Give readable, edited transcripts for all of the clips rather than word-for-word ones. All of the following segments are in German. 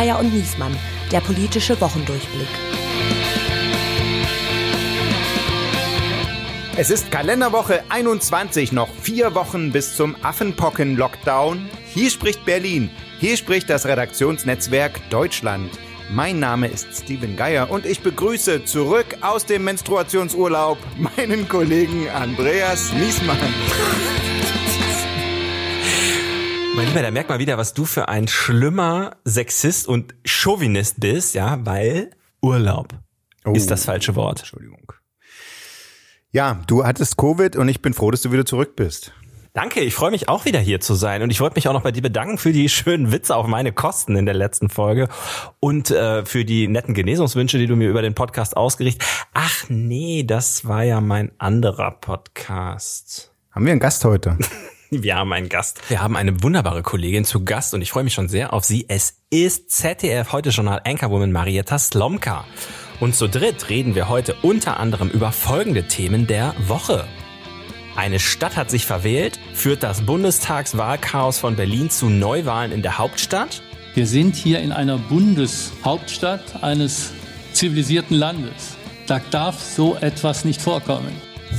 Geier und Niesmann, der politische Wochendurchblick. Es ist Kalenderwoche 21, noch 4 Wochen bis zum Affenpocken-Lockdown. Hier spricht Berlin, hier spricht das Redaktionsnetzwerk Deutschland. Mein Name ist Steven Geier und ich begrüße zurück aus dem Menstruationsurlaub meinen Kollegen Andreas Niesmann. Mein Lieber, da merkt man wieder, was du für ein schlimmer Sexist und Chauvinist bist, ja, weil Urlaub ist das falsche Wort. Entschuldigung. Ja, du hattest Covid und ich bin froh, dass du wieder zurück bist. Danke, ich freue mich auch wieder hier zu sein und ich wollte mich auch noch bei dir bedanken für die schönen Witze auf meine Kosten in der letzten Folge und für die netten Genesungswünsche, die du mir über den Podcast ausgerichtet hast. Ach nee, das war ja mein anderer Podcast. Haben wir einen Gast heute? Wir haben einen Gast. Wir haben eine wunderbare Kollegin zu Gast und ich freue mich schon sehr auf sie. Es ist ZDF Heute-Journal Anchorwoman Marietta Slomka. Und zu dritt reden wir heute unter anderem über folgende Themen der Woche. Eine Stadt hat sich verwählt. Führt das Bundestagswahlchaos von Berlin zu Neuwahlen in der Hauptstadt? Wir sind hier in einer Bundeshauptstadt eines zivilisierten Landes. Da darf so etwas nicht vorkommen.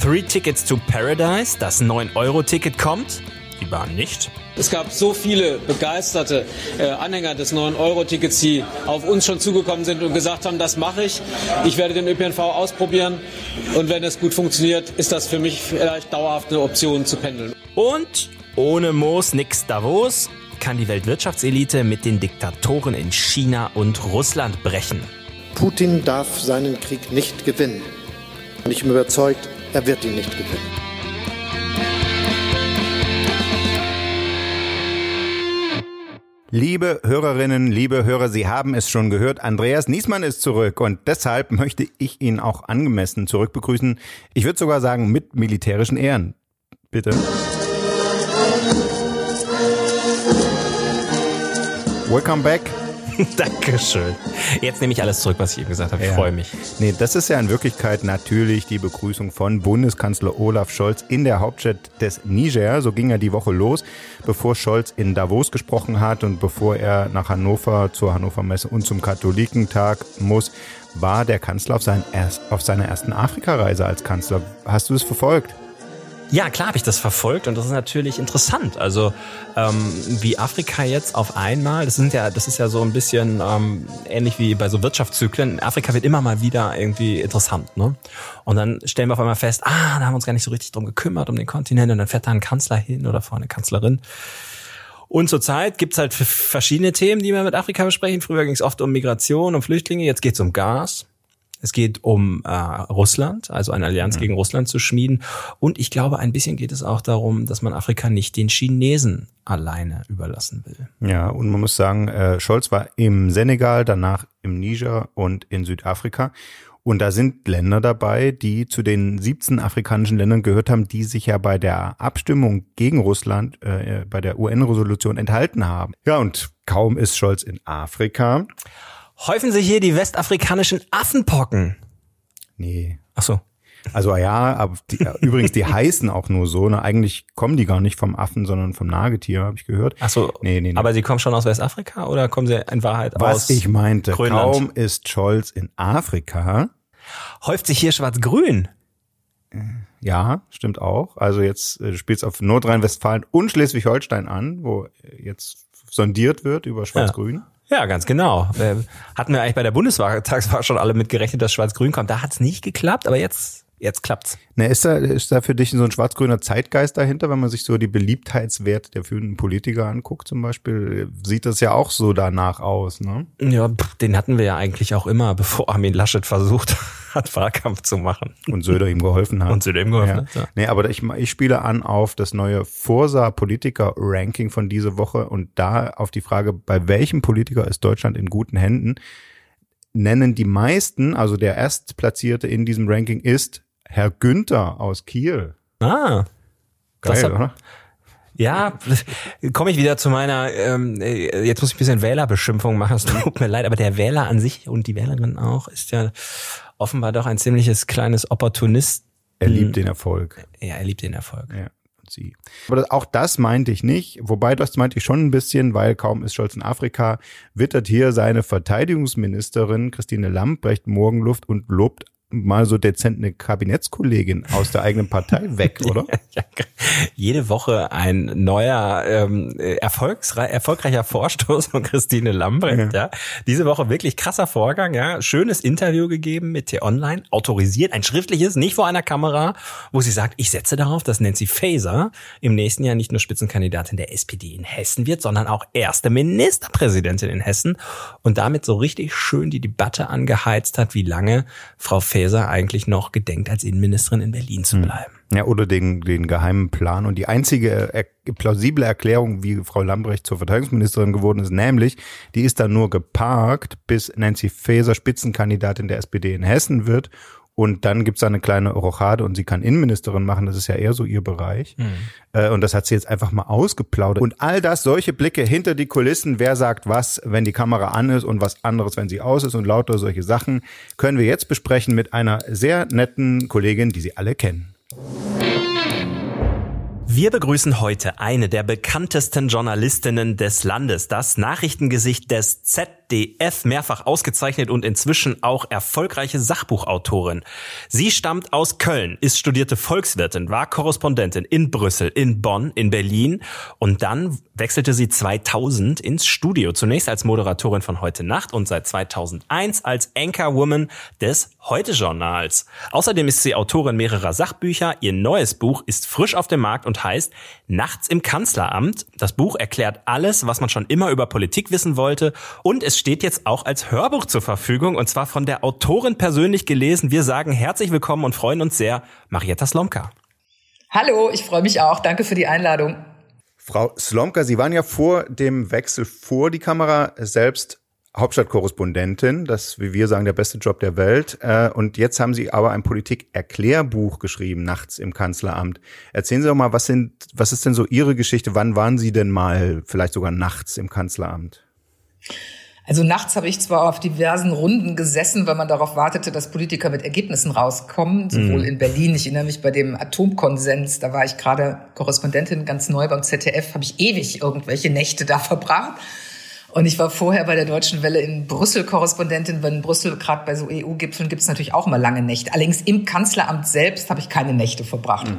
3 Tickets to Paradise, das 9-Euro-Ticket kommt, die Bahn nicht. Es gab so viele begeisterte Anhänger des 9-Euro-Tickets, die auf uns schon zugekommen sind und gesagt haben, das mache ich. Ich werde den ÖPNV ausprobieren und wenn es gut funktioniert, ist das für mich vielleicht dauerhaft eine Option zu pendeln. Und ohne Moos nix Davos kann die Weltwirtschaftselite mit den Diktatoren in China und Russland brechen. Putin darf seinen Krieg nicht gewinnen. Und ich bin überzeugt, er wird ihn nicht gewinnen. Liebe Hörerinnen, liebe Hörer, Sie haben es schon gehört, Andreas Niesmann ist zurück und deshalb möchte ich ihn auch angemessen zurückbegrüßen. Ich würde sogar sagen, mit militärischen Ehren. Bitte. Welcome back. Dankeschön. Jetzt nehme ich alles zurück, was ich eben gesagt habe. Ich freue mich. Nee, das ist ja in Wirklichkeit natürlich die Begrüßung von Bundeskanzler Olaf Scholz in der Hauptstadt des Niger. So ging ja die Woche los, bevor Scholz in Davos gesprochen hat und bevor er nach Hannover zur Hannover Messe und zum Katholikentag muss, war der Kanzler auf seiner ersten Afrika-Reise als Kanzler. Hast du das verfolgt? Ja, klar habe ich das verfolgt und das ist natürlich interessant. Also wie Afrika jetzt auf einmal, das ist ja so ein bisschen ähnlich wie bei so Wirtschaftszyklen. Afrika wird immer mal wieder irgendwie interessant, ne? Und dann stellen wir auf einmal fest, da haben wir uns gar nicht so richtig drum gekümmert, um den Kontinent. Und dann fährt da ein Kanzler hin oder vorne eine Kanzlerin. Und zurzeit gibt's halt verschiedene Themen, die wir mit Afrika besprechen. Früher ging's oft um Migration, um Flüchtlinge, jetzt geht's um Gas. Es geht um Russland, also eine Allianz gegen Russland zu schmieden. Und ich glaube, ein bisschen geht es auch darum, dass man Afrika nicht den Chinesen alleine überlassen will. Ja, und man muss sagen, Scholz war im Senegal, danach im Niger und in Südafrika. Und da sind Länder dabei, die zu den 17 afrikanischen Ländern gehört haben, die sich ja bei der Abstimmung gegen Russland, bei der UN-Resolution enthalten haben. Ja, und kaum ist Scholz in Afrika, häufen sich hier die westafrikanischen Affenpocken? Nee. Ach so. Also ja, aber übrigens, die heißen auch nur so. Ne? Eigentlich kommen die gar nicht vom Affen, sondern vom Nagetier, habe ich gehört. Ach so. Nee. Aber sie kommen schon aus Westafrika oder kommen sie in Wahrheit aus Grönland? Was ich meinte, kaum ist Scholz in Afrika, häuft sich hier schwarz-grün. Ja, stimmt auch. Also jetzt spielt es auf Nordrhein-Westfalen und Schleswig-Holstein an, wo jetzt sondiert wird über Schwarz-Grün. Ja. Ja, ganz genau. Hatten wir eigentlich bei der Bundestagswahl schon alle mitgerechnet, dass Schwarz-Grün kommt. Da hat's nicht geklappt, aber jetzt klappt's. Na, ist da für dich so ein schwarz-grüner Zeitgeist dahinter, wenn man sich so die Beliebtheitswerte der führenden Politiker anguckt zum Beispiel, sieht das ja auch so danach aus, ne? Ja, den hatten wir ja eigentlich auch immer, bevor Armin Laschet versucht hat, Wahlkampf zu machen. Und Söder ihm geholfen hat. Ja. Nee, aber ich spiele an auf das neue Forsa-Politiker-Ranking von diese Woche und da auf die Frage, bei welchem Politiker ist Deutschland in guten Händen, nennen die meisten, also der Erstplatzierte in diesem Ranking ist Herr Günther aus Kiel. Ah. Geil, oder? Ja, komme ich wieder zu meiner, jetzt muss ich ein bisschen Wählerbeschimpfung machen, es tut mir leid, aber der Wähler an sich und die Wählerin auch ist ja offenbar doch ein ziemliches kleines Opportunist. Er liebt den Erfolg. Ja, er liebt den Erfolg. Ja. braucht sie. Aber auch das meinte ich nicht, wobei das meinte ich schon ein bisschen, weil kaum ist Scholz in Afrika, wittert hier seine Verteidigungsministerin Christine Lambrecht Morgenluft und lobt mal so dezent eine Kabinettskollegin aus der eigenen Partei weg, oder? Ja. Jede Woche ein neuer erfolgreicher Vorstoß von Christine Lambrecht. Ja. Diese Woche wirklich krasser Vorgang. Ja, schönes Interview gegeben mit T-Online, autorisiert, ein schriftliches, nicht vor einer Kamera, wo sie sagt, ich setze darauf, dass Nancy Faeser im nächsten Jahr nicht nur Spitzenkandidatin der SPD in Hessen wird, sondern auch erste Ministerpräsidentin in Hessen und damit so richtig schön die Debatte angeheizt hat, wie lange Frau Faeser eigentlich noch gedenkt, als Innenministerin in Berlin zu bleiben. Ja, oder den geheimen Plan. Und die einzige plausible Erklärung, wie Frau Lambrecht zur Verteidigungsministerin geworden ist, nämlich, die ist dann nur geparkt, bis Nancy Faeser Spitzenkandidatin der SPD in Hessen wird. Und dann gibt es da eine kleine Rochade und sie kann Innenministerin machen. Das ist ja eher so ihr Bereich. Und das hat sie jetzt einfach mal ausgeplaudert. Und all das, solche Blicke hinter die Kulissen, wer sagt was, wenn die Kamera an ist und was anderes, wenn sie aus ist und lauter solche Sachen, können wir jetzt besprechen mit einer sehr netten Kollegin, die Sie alle kennen. Wir begrüßen heute eine der bekanntesten Journalistinnen des Landes, das Nachrichtengesicht des ZDF, mehrfach ausgezeichnet und inzwischen auch erfolgreiche Sachbuchautorin. Sie stammt aus Köln, ist studierte Volkswirtin, war Korrespondentin in Brüssel, in Bonn, in Berlin und dann wechselte sie 2000 ins Studio, zunächst als Moderatorin von Heute Nacht und seit 2001 als Anchorwoman des Heute-Journals. Außerdem ist sie Autorin mehrerer Sachbücher. Ihr neues Buch ist frisch auf dem Markt und heißt Nachts im Kanzleramt. Das Buch erklärt alles, was man schon immer über Politik wissen wollte. Und es steht jetzt auch als Hörbuch zur Verfügung und zwar von der Autorin persönlich gelesen. Wir sagen herzlich willkommen und freuen uns sehr, Marietta Slomka. Hallo, ich freue mich auch. Danke für die Einladung. Frau Slomka, Sie waren ja vor dem Wechsel vor die Kamera selbst Hauptstadtkorrespondentin, das, wie wir sagen, der beste Job der Welt. Und jetzt haben Sie aber ein Politik-Erklärbuch geschrieben, Nachts im Kanzleramt. Erzählen Sie doch mal, was ist denn so Ihre Geschichte? Wann waren Sie denn mal vielleicht sogar nachts im Kanzleramt? Also nachts habe ich zwar auf diversen Runden gesessen, weil man darauf wartete, dass Politiker mit Ergebnissen rauskommen, sowohl in Berlin, ich erinnere mich bei dem Atomkonsens, da war ich gerade Korrespondentin, ganz neu beim ZDF, habe ich ewig irgendwelche Nächte da verbracht. Und ich war vorher bei der Deutschen Welle in Brüssel Korrespondentin, wenn in Brüssel gerade bei so EU-Gipfeln gibt es natürlich auch mal lange Nächte. Allerdings im Kanzleramt selbst habe ich keine Nächte verbracht.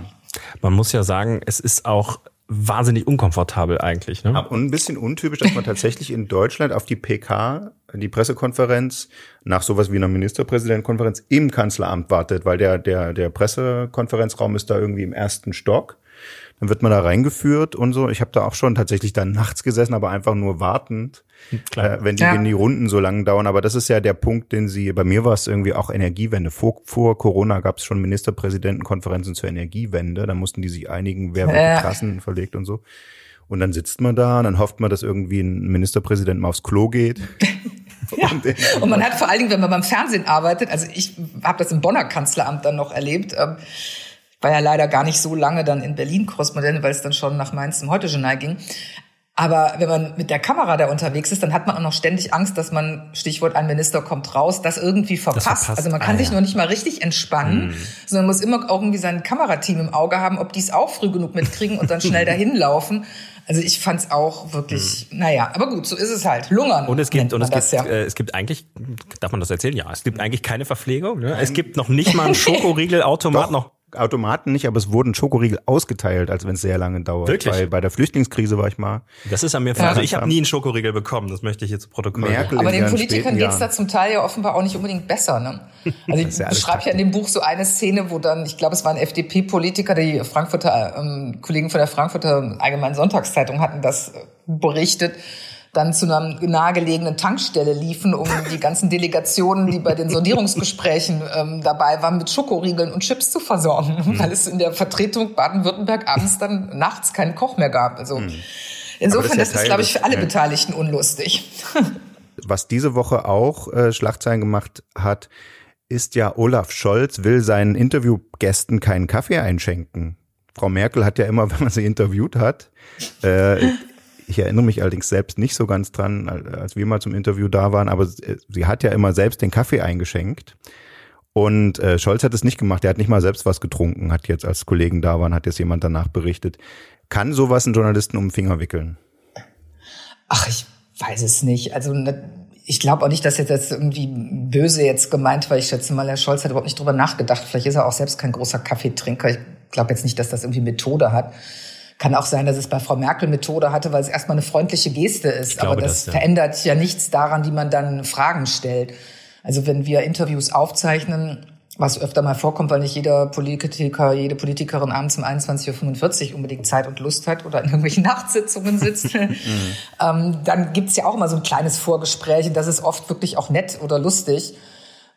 Man muss ja sagen, es ist auch wahnsinnig unkomfortabel eigentlich. Ne? Und ein bisschen untypisch, dass man tatsächlich in Deutschland auf die PK, die Pressekonferenz, nach sowas wie einer Ministerpräsidentenkonferenz im Kanzleramt wartet, weil der Pressekonferenzraum ist da irgendwie im ersten Stock. Dann wird man da reingeführt und so. Ich habe da auch schon tatsächlich dann nachts gesessen, aber einfach nur wartend, wenn die Runden so lang dauern. Aber das ist ja der Punkt, den Sie, bei mir war es irgendwie auch Energiewende. Vor Corona gab es schon Ministerpräsidentenkonferenzen zur Energiewende. Da mussten die sich einigen, wer welche Trassen verlegt und so. Und dann sitzt man da und dann hofft man, dass irgendwie ein Ministerpräsident mal aufs Klo geht. Ja. Und man hat vor allen Dingen, wenn man beim Fernsehen arbeitet, also ich habe das im Bonner Kanzleramt dann noch erlebt, war ja leider gar nicht so lange dann in Berlin Korrespondentin, weil es dann schon nach Mainz zum Heute-Journal ging. Aber wenn man mit der Kamera da unterwegs ist, dann hat man auch noch ständig Angst, dass man, Stichwort, ein Minister kommt raus, das irgendwie verpasst. Also man kann sich noch nicht mal richtig entspannen, sondern muss immer irgendwie sein Kamerateam im Auge haben, ob die es auch früh genug mitkriegen und dann schnell dahin laufen. Also ich fand es auch wirklich, aber gut, so ist es halt. Lungern. Es gibt eigentlich, darf man das erzählen? Ja, es gibt eigentlich keine Verpflegung. Ne? Es gibt noch nicht mal einen Schokoriegelautomat noch. Automaten nicht, aber es wurden Schokoriegel ausgeteilt, als wenn es sehr lange dauert. Wirklich? Weil bei der Flüchtlingskrise war ich mal. Das ist an mir Also ich habe nie einen Schokoriegel bekommen, das möchte ich jetzt zu Protokoll. Aber den Politikern geht es da zum Teil ja offenbar auch nicht unbedingt besser. Ne? Also ich beschreibe in dem Buch so eine Szene, wo dann, ich glaube, es waren FDP-Politiker, die Frankfurter Kollegen von der Frankfurter Allgemeinen Sonntagszeitung hatten das berichtet, dann zu einer nahegelegenen Tankstelle liefen, um die ganzen Delegationen, die bei den Sondierungsgesprächen dabei waren, mit Schokoriegeln und Chips zu versorgen, weil es in der Vertretung Baden-Württemberg abends dann nachts keinen Koch mehr gab. Also insofern, das ist glaube ich, für alle Beteiligten unlustig. Was diese Woche auch Schlagzeilen gemacht hat, ist ja, Olaf Scholz will seinen Interviewgästen keinen Kaffee einschenken. Frau Merkel hat ja immer, wenn man sie interviewt hat, ich erinnere mich allerdings selbst nicht so ganz dran, als wir mal zum Interview da waren, aber sie hat ja immer selbst den Kaffee eingeschenkt. Und Scholz hat es nicht gemacht, er hat nicht mal selbst was getrunken, hat jetzt, als Kollegen da waren, hat jetzt jemand danach berichtet. Kann sowas einen Journalisten um den Finger wickeln? Ach, ich weiß es nicht. Also ich glaube auch nicht, dass jetzt das irgendwie böse jetzt gemeint war. Ich schätze mal, Herr Scholz hat überhaupt nicht drüber nachgedacht. Vielleicht ist er auch selbst kein großer Kaffeetrinker. Ich glaube jetzt nicht, dass das irgendwie Methode hat. Kann auch sein, dass es bei Frau Merkel Methode hatte, weil es erstmal eine freundliche Geste ist. Glaube, aber das verändert ja nichts daran, wie man dann Fragen stellt. Also wenn wir Interviews aufzeichnen, was öfter mal vorkommt, weil nicht jeder Politiker, jede Politikerin abends um 21.45 Uhr unbedingt Zeit und Lust hat oder in irgendwelchen Nachtsitzungen sitzt, dann gibt's ja auch immer so ein kleines Vorgespräch und das ist oft wirklich auch nett oder lustig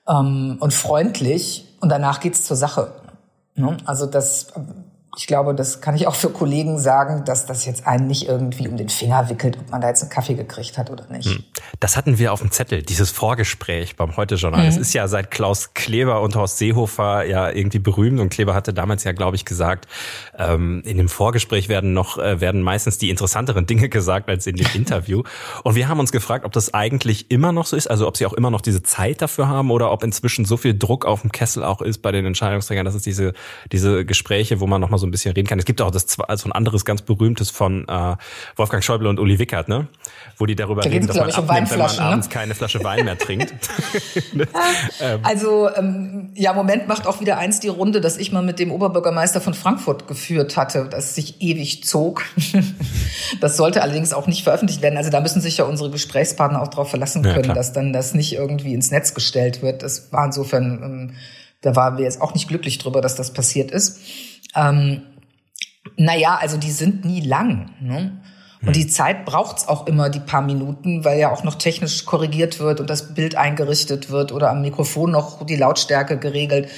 und freundlich und danach geht's zur Sache. Ne? Also ich glaube, das kann ich auch für Kollegen sagen, dass das jetzt einen nicht irgendwie um den Finger wickelt, ob man da jetzt einen Kaffee gekriegt hat oder nicht. Das hatten wir auf dem Zettel, dieses Vorgespräch beim Heute-Journal. Es ist ja seit Klaus Kleber und Horst Seehofer ja irgendwie berühmt. Und Kleber hatte damals ja, glaube ich, gesagt, in dem Vorgespräch werden meistens die interessanteren Dinge gesagt als in dem Interview. Und wir haben uns gefragt, ob das eigentlich immer noch so ist, also ob sie auch immer noch diese Zeit dafür haben oder ob inzwischen so viel Druck auf dem Kessel auch ist bei den Entscheidungsträgern, dass es diese Gespräche, wo man nochmal so ein bisschen reden kann. Es gibt auch so ein anderes ganz berühmtes von Wolfgang Schäuble und Uli Wickert, ne? Wo die darüber reden, dass man abnimmt, wenn man abends keine Flasche Wein mehr trinkt. Also Moment macht auch wieder eins die Runde, dass ich mal mit dem Oberbürgermeister von Frankfurt geführt hatte, das sich ewig zog. Das sollte allerdings auch nicht veröffentlicht werden. Also da müssen sich ja unsere Gesprächspartner auch darauf verlassen können, dass dann das nicht irgendwie ins Netz gestellt wird. Das war insofern, da waren wir jetzt auch nicht glücklich drüber, dass das passiert ist. Also die sind nie lang, ne? Und die Zeit braucht's auch immer, die paar Minuten, weil ja auch noch technisch korrigiert wird und das Bild eingerichtet wird oder am Mikrofon noch die Lautstärke geregelt.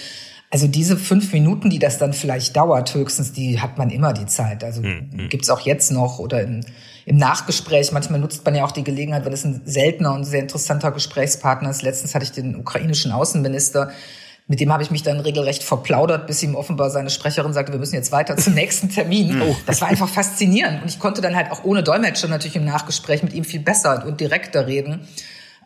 Also diese 5 Minuten, die das dann vielleicht dauert, höchstens, die hat man immer die Zeit. Also gibt's auch jetzt noch oder im Nachgespräch. Manchmal nutzt man ja auch die Gelegenheit, weil das ein seltener und sehr interessanter Gesprächspartner ist. Letztens hatte ich den ukrainischen Außenminister. Mit dem habe ich mich dann regelrecht verplaudert, bis ihm offenbar seine Sprecherin sagte, wir müssen jetzt weiter zum nächsten Termin. Oh. Das war einfach faszinierend. Und ich konnte dann halt auch ohne Dolmetscher natürlich im Nachgespräch mit ihm viel besser und direkter reden,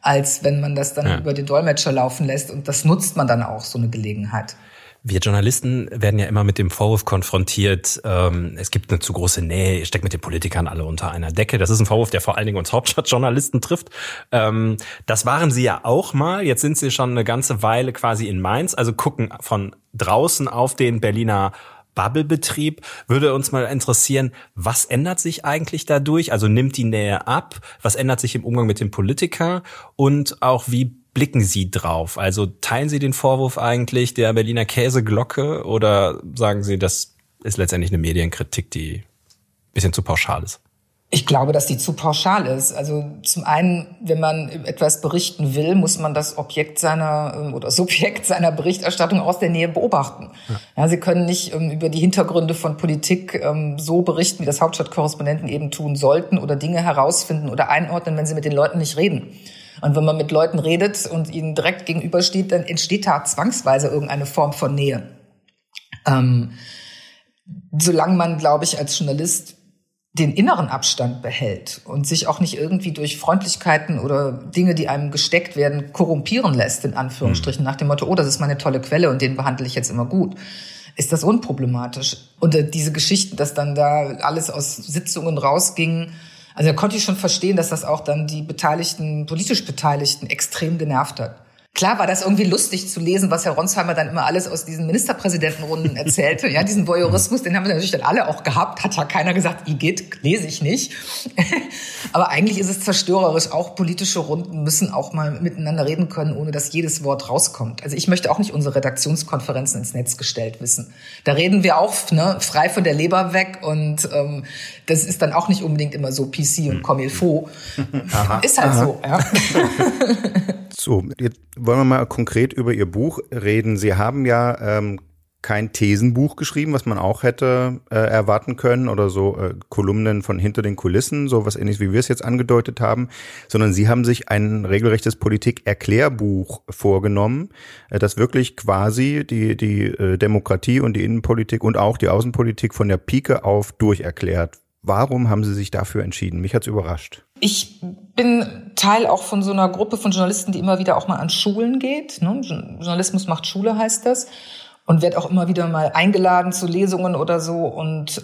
als wenn man das dann über den Dolmetscher laufen lässt. Und das nutzt man dann auch, so eine Gelegenheit. Wir Journalisten werden ja immer mit dem Vorwurf konfrontiert, es gibt eine zu große Nähe, ihr steckt mit den Politikern alle unter einer Decke. Das ist ein Vorwurf, der vor allen Dingen uns Hauptstadtjournalisten trifft. Das waren sie ja auch mal. Jetzt sind sie schon eine ganze Weile quasi in Mainz, also gucken von draußen auf den Berliner Bubble-Betrieb. Würde uns mal interessieren, was ändert sich eigentlich dadurch? Also nimmt die Nähe ab? Was ändert sich im Umgang mit dem Politiker? Und auch wie blicken Sie drauf? Also teilen Sie den Vorwurf eigentlich der Berliner Käseglocke oder sagen Sie, das ist letztendlich eine Medienkritik, die ein bisschen zu pauschal ist? Ich glaube, dass die zu pauschal ist. Also zum einen, wenn man etwas berichten will, muss man das Subjekt seiner Berichterstattung aus der Nähe beobachten. Ja, Sie können nicht über die Hintergründe von Politik so berichten, wie das Hauptstadtkorrespondenten eben tun sollten oder Dinge herausfinden oder einordnen, wenn Sie mit den Leuten nicht reden. Und wenn man mit Leuten redet und ihnen direkt gegenübersteht, dann entsteht da zwangsweise irgendeine Form von Nähe. Solange man, glaube ich, als Journalist den inneren Abstand behält und sich auch nicht irgendwie durch Freundlichkeiten oder Dinge, die einem gesteckt werden, korrumpieren lässt, in Anführungsstrichen, nach dem Motto, oh, das ist meine tolle Quelle und den behandle ich jetzt immer gut, ist das unproblematisch. Und diese Geschichten, dass dann da alles aus Sitzungen rausging, also da konnte ich schon verstehen, dass das auch dann die politisch Beteiligten extrem genervt hat. Klar war das irgendwie lustig zu lesen, was Herr Ronsheimer dann immer alles aus diesen Ministerpräsidentenrunden erzählte. Ja, diesen Voyeurismus, den haben wir natürlich dann alle auch gehabt. Hat ja keiner gesagt, Igitt, lese ich nicht. Aber eigentlich ist es zerstörerisch. Auch politische Runden müssen auch mal miteinander reden können, ohne dass jedes Wort rauskommt. Also ich möchte auch nicht unsere Redaktionskonferenzen ins Netz gestellt wissen. Da reden wir auch frei von der Leber weg. Und das ist dann auch nicht unbedingt immer so PC und comme il faut. Ist halt so, ja. So, jetzt wollen wir mal konkret über Ihr Buch reden. Sie haben ja kein Thesenbuch geschrieben, was man auch hätte erwarten können oder so Kolumnen von hinter den Kulissen, so was ähnliches, wie wir es jetzt angedeutet haben, sondern Sie haben sich ein regelrechtes Politik-Erklärbuch vorgenommen, das wirklich quasi die Demokratie und die Innenpolitik und auch die Außenpolitik von der Pike auf durcherklärt Warum haben Sie sich dafür entschieden? Mich hat's überrascht. Ich bin Teil auch von so einer Gruppe von Journalisten, die immer wieder auch mal an Schulen geht. Ne? Journalismus macht Schule, heißt das. Und werde auch immer wieder mal eingeladen zu Lesungen oder so und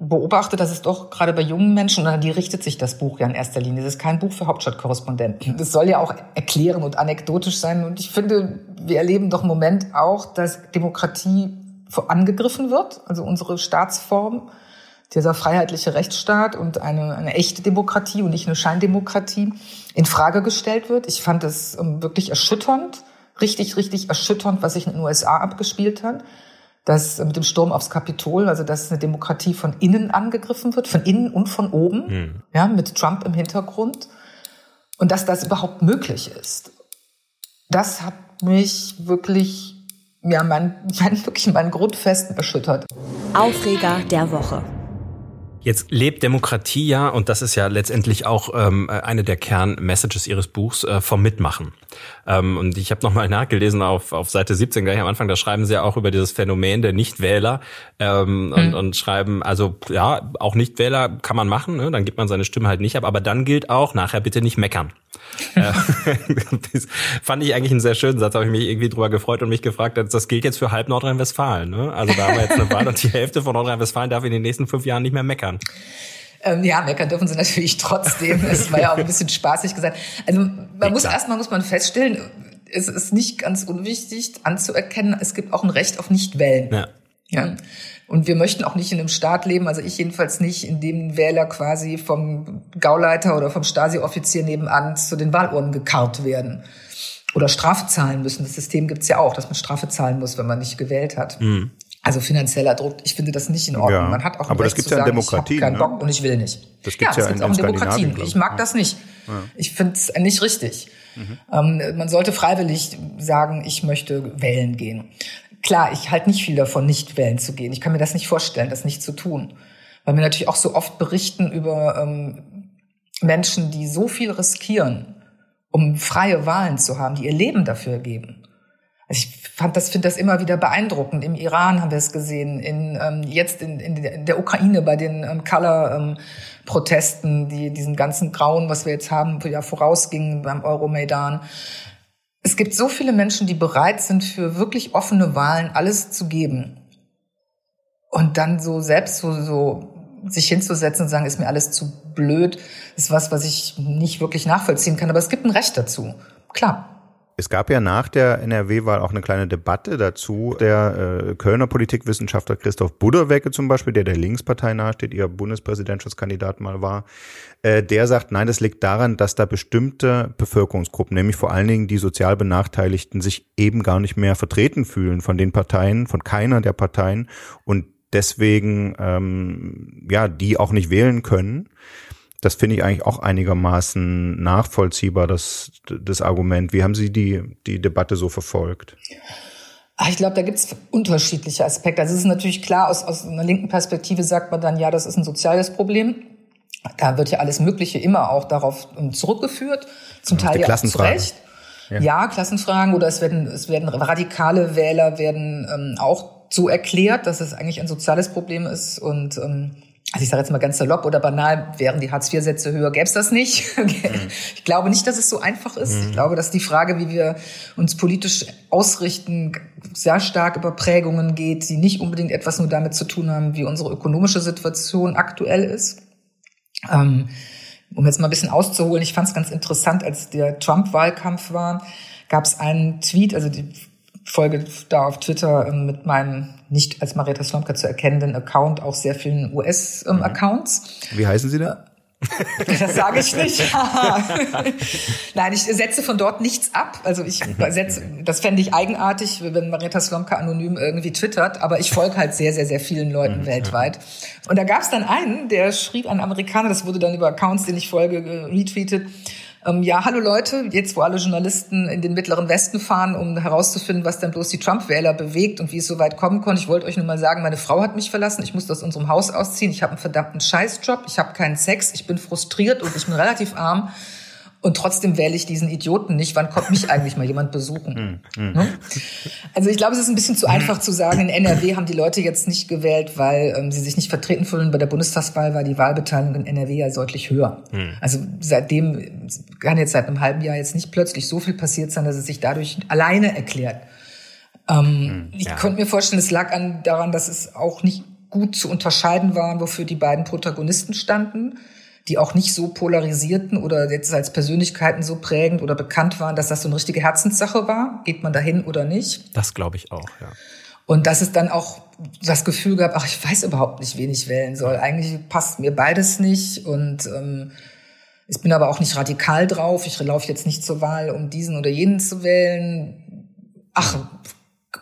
beobachte, dass es doch gerade bei jungen Menschen, und an die richtet sich das Buch ja in erster Linie. Das ist kein Buch für Hauptstadtkorrespondenten. Das soll ja auch erklären und anekdotisch sein. Und ich finde, wir erleben doch im Moment auch, dass Demokratie angegriffen wird, also unsere Staatsform, dieser freiheitliche Rechtsstaat und eine echte Demokratie und nicht eine Scheindemokratie in Frage gestellt wird. Ich fand das wirklich erschütternd. Richtig erschütternd, was sich in den USA abgespielt hat. Das mit dem Sturm aufs Kapitol, also dass eine Demokratie von innen angegriffen wird, von innen und von oben, ja, mit Trump im Hintergrund. Und dass das überhaupt möglich ist. Das hat mich wirklich, ja, meinen Grundfesten erschüttert. Aufreger der Woche. Jetzt lebt Demokratie ja, und das ist ja letztendlich auch eine der Kernmessages Ihres Buchs, vom Mitmachen. Und ich habe nochmal nachgelesen auf Seite 17 gleich am Anfang, da schreiben Sie ja auch über dieses Phänomen der Nichtwähler und schreiben, also ja, auch Nichtwähler kann man machen, ne? Dann gibt man seine Stimme halt nicht ab, aber dann gilt auch, nachher bitte nicht meckern. Das fand ich eigentlich einen sehr schönen Satz, habe ich mich irgendwie drüber gefreut und mich gefragt, das gilt jetzt für halb Nordrhein-Westfalen. Ne? Also da haben wir jetzt eine Wahl und die Hälfte von Nordrhein-Westfalen darf in den nächsten 5 Jahren nicht mehr meckern. Ja, meckern dürfen sie natürlich trotzdem. Es war ja auch ein bisschen spaßig gesagt. Also erstmal muss man feststellen, es ist nicht ganz unwichtig anzuerkennen, es gibt auch ein Recht auf Nichtwählen. Ja. Ja. Und wir möchten auch nicht in einem Staat leben, also ich jedenfalls nicht, in dem Wähler quasi vom Gauleiter oder vom Stasi-Offizier nebenan zu den Wahlurnen gekarrt werden. Oder Strafe zahlen müssen. Das System gibt's ja auch, dass man Strafe zahlen muss, wenn man nicht gewählt hat. Mhm. Also finanzieller Druck, ich finde das nicht in Ordnung. Ja, man hat auch ein Recht zu sagen, ich habe keinen Bock und ich will nicht. Das gibt's ja, auch in Demokratien. Ich mag das nicht. Ja. Ich finde es nicht richtig. Mhm. Man sollte freiwillig sagen, ich möchte wählen gehen. Klar, ich halte nicht viel davon, nicht wählen zu gehen. Ich kann mir das nicht vorstellen, das nicht zu tun. Weil wir natürlich auch so oft berichten über Menschen, die so viel riskieren, um freie Wahlen zu haben, die ihr Leben dafür geben. Also ich finde das immer wieder beeindruckend. Im Iran haben wir es gesehen, jetzt in der Ukraine bei den Color-Protesten, die diesen ganzen Grauen, was wir jetzt haben, ja vorausgingen beim Euromaidan. Es gibt so viele Menschen, die bereit sind, für wirklich offene Wahlen alles zu geben. Und dann so selbst so sich hinzusetzen und sagen, ist mir alles zu blöd, ist was ich nicht wirklich nachvollziehen kann. Aber es gibt ein Recht dazu, klar. Es gab ja nach der NRW-Wahl auch eine kleine Debatte dazu. Der Kölner Politikwissenschaftler Christoph Budderwecke zum Beispiel, der Linkspartei nahesteht, ihr Bundespräsidentschaftskandidat mal war, der sagt, nein, das liegt daran, dass da bestimmte Bevölkerungsgruppen, nämlich vor allen Dingen die sozial Benachteiligten, sich eben gar nicht mehr vertreten fühlen von den Parteien, von keiner der Parteien und deswegen die auch nicht wählen können. Das finde ich eigentlich auch einigermaßen nachvollziehbar, das Argument. Wie haben Sie die Debatte so verfolgt? Ich glaube, da gibt es unterschiedliche Aspekte. Also es ist natürlich klar, aus einer linken Perspektive sagt man dann, ja, das ist ein soziales Problem. Da wird ja alles Mögliche immer auch darauf zurückgeführt. Zum Teil ja auch zu Recht. Ja, Klassenfragen oder es werden radikale Wähler auch so erklärt, dass es eigentlich ein soziales Problem ist und also ich sage jetzt mal ganz salopp oder banal, wären die Hartz-IV-Sätze höher, gäbe es das nicht. Ich glaube nicht, dass es so einfach ist. Ich glaube, dass die Frage, wie wir uns politisch ausrichten, sehr stark über Prägungen geht, die nicht unbedingt etwas nur damit zu tun haben, wie unsere ökonomische Situation aktuell ist. Um jetzt mal ein bisschen auszuholen, ich fand es ganz interessant, als der Trump-Wahlkampf war, gab es einen Tweet, also die Folge da auf Twitter mit meinem nicht als Marietta Slomka zu erkennenden Account, auch sehr vielen US-Accounts. Wie heißen Sie da? Das sage ich nicht. Nein, ich setze von dort nichts ab. Also das fände ich eigenartig, wenn Marietta Slomka anonym irgendwie twittert, aber ich folge halt sehr, sehr, sehr vielen Leuten weltweit. Und da gab es dann einen, der schrieb an Amerikaner, das wurde dann über Accounts, denen ich folge, retweetet, hallo Leute, jetzt wo alle Journalisten in den Mittleren Westen fahren, um herauszufinden, was denn bloß die Trump-Wähler bewegt und wie es so weit kommen konnte. Ich wollte euch nur mal sagen, meine Frau hat mich verlassen, ich musste aus unserem Haus ausziehen, ich habe einen verdammten Scheißjob, ich habe keinen Sex, ich bin frustriert und ich bin relativ arm. und trotzdem wähle ich diesen Idioten nicht. Wann kommt mich eigentlich mal jemand besuchen? Also ich glaube, es ist ein bisschen zu einfach zu sagen, in NRW haben die Leute jetzt nicht gewählt, weil sie sich nicht vertreten fühlen. Bei der Bundestagswahl war die Wahlbeteiligung in NRW ja deutlich höher. Also seitdem kann jetzt seit einem halben Jahr jetzt nicht plötzlich so viel passiert sein, dass es sich dadurch alleine erklärt. Ich konnte mir vorstellen, es lag daran, dass es auch nicht gut zu unterscheiden war, wofür die beiden Protagonisten standen, die auch nicht so polarisierten oder jetzt als Persönlichkeiten so prägend oder bekannt waren, dass das so eine richtige Herzenssache war. Geht man dahin oder nicht? Das glaube ich auch, ja. Und dass es dann auch das Gefühl gab, ach, ich weiß überhaupt nicht, wen ich wählen soll. Eigentlich passt mir beides nicht und ich bin aber auch nicht radikal drauf. Ich laufe jetzt nicht zur Wahl, um diesen oder jenen zu wählen. Ach,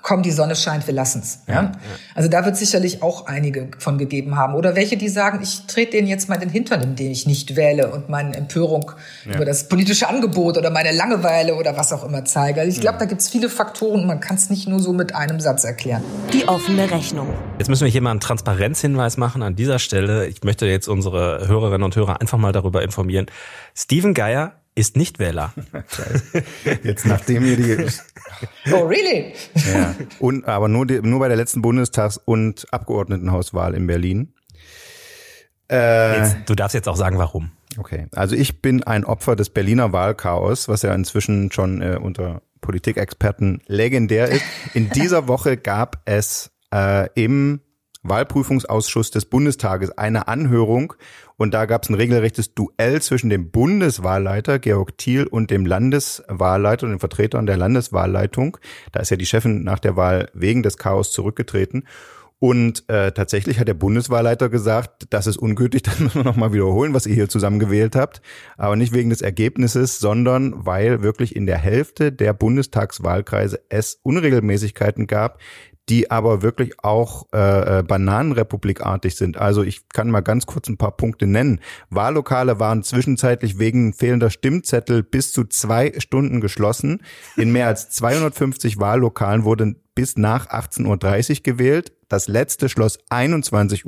komm, die Sonne scheint, wir lassen's. Ja. Also da wird sicherlich auch einige von gegeben haben. Oder welche, die sagen, ich trete denen jetzt mal den Hintern, den ich nicht wähle und meine Empörung über das politische Angebot oder meine Langeweile oder was auch immer zeige. Also ich glaube, da gibt's viele Faktoren und man kann es nicht nur so mit einem Satz erklären. Die offene Rechnung. Jetzt müssen wir hier mal einen Transparenzhinweis machen an dieser Stelle. Ich möchte jetzt unsere Hörerinnen und Hörer einfach mal darüber informieren. Steven Geier ist Nichtwähler. Scheiße. Jetzt nachdem ihr die... Oh, really? Ja. Und, aber nur bei der letzten Bundestags- und Abgeordnetenhauswahl in Berlin. Du darfst jetzt auch sagen, warum. Okay, also ich bin ein Opfer des Berliner Wahlchaos, was ja inzwischen schon unter Politikexperten legendär ist. In dieser Woche gab es im Wahlprüfungsausschuss des Bundestages eine Anhörung und da gab es ein regelrechtes Duell zwischen dem Bundeswahlleiter Georg Thiel und dem Landeswahlleiter und den Vertretern der Landeswahlleitung. Da ist ja die Chefin nach der Wahl wegen des Chaos zurückgetreten und tatsächlich hat der Bundeswahlleiter gesagt, das ist ungültig, das müssen wir nochmal wiederholen, was ihr hier zusammengewählt habt, aber nicht wegen des Ergebnisses, sondern weil wirklich in der Hälfte der Bundestagswahlkreise es Unregelmäßigkeiten gab, die aber wirklich auch bananenrepublikartig sind. Also ich kann mal ganz kurz ein paar Punkte nennen. Wahllokale waren zwischenzeitlich wegen fehlender Stimmzettel bis zu 2 Stunden geschlossen. In mehr als 250 Wahllokalen wurde bis nach 18.30 Uhr gewählt. Das letzte schloss 21.31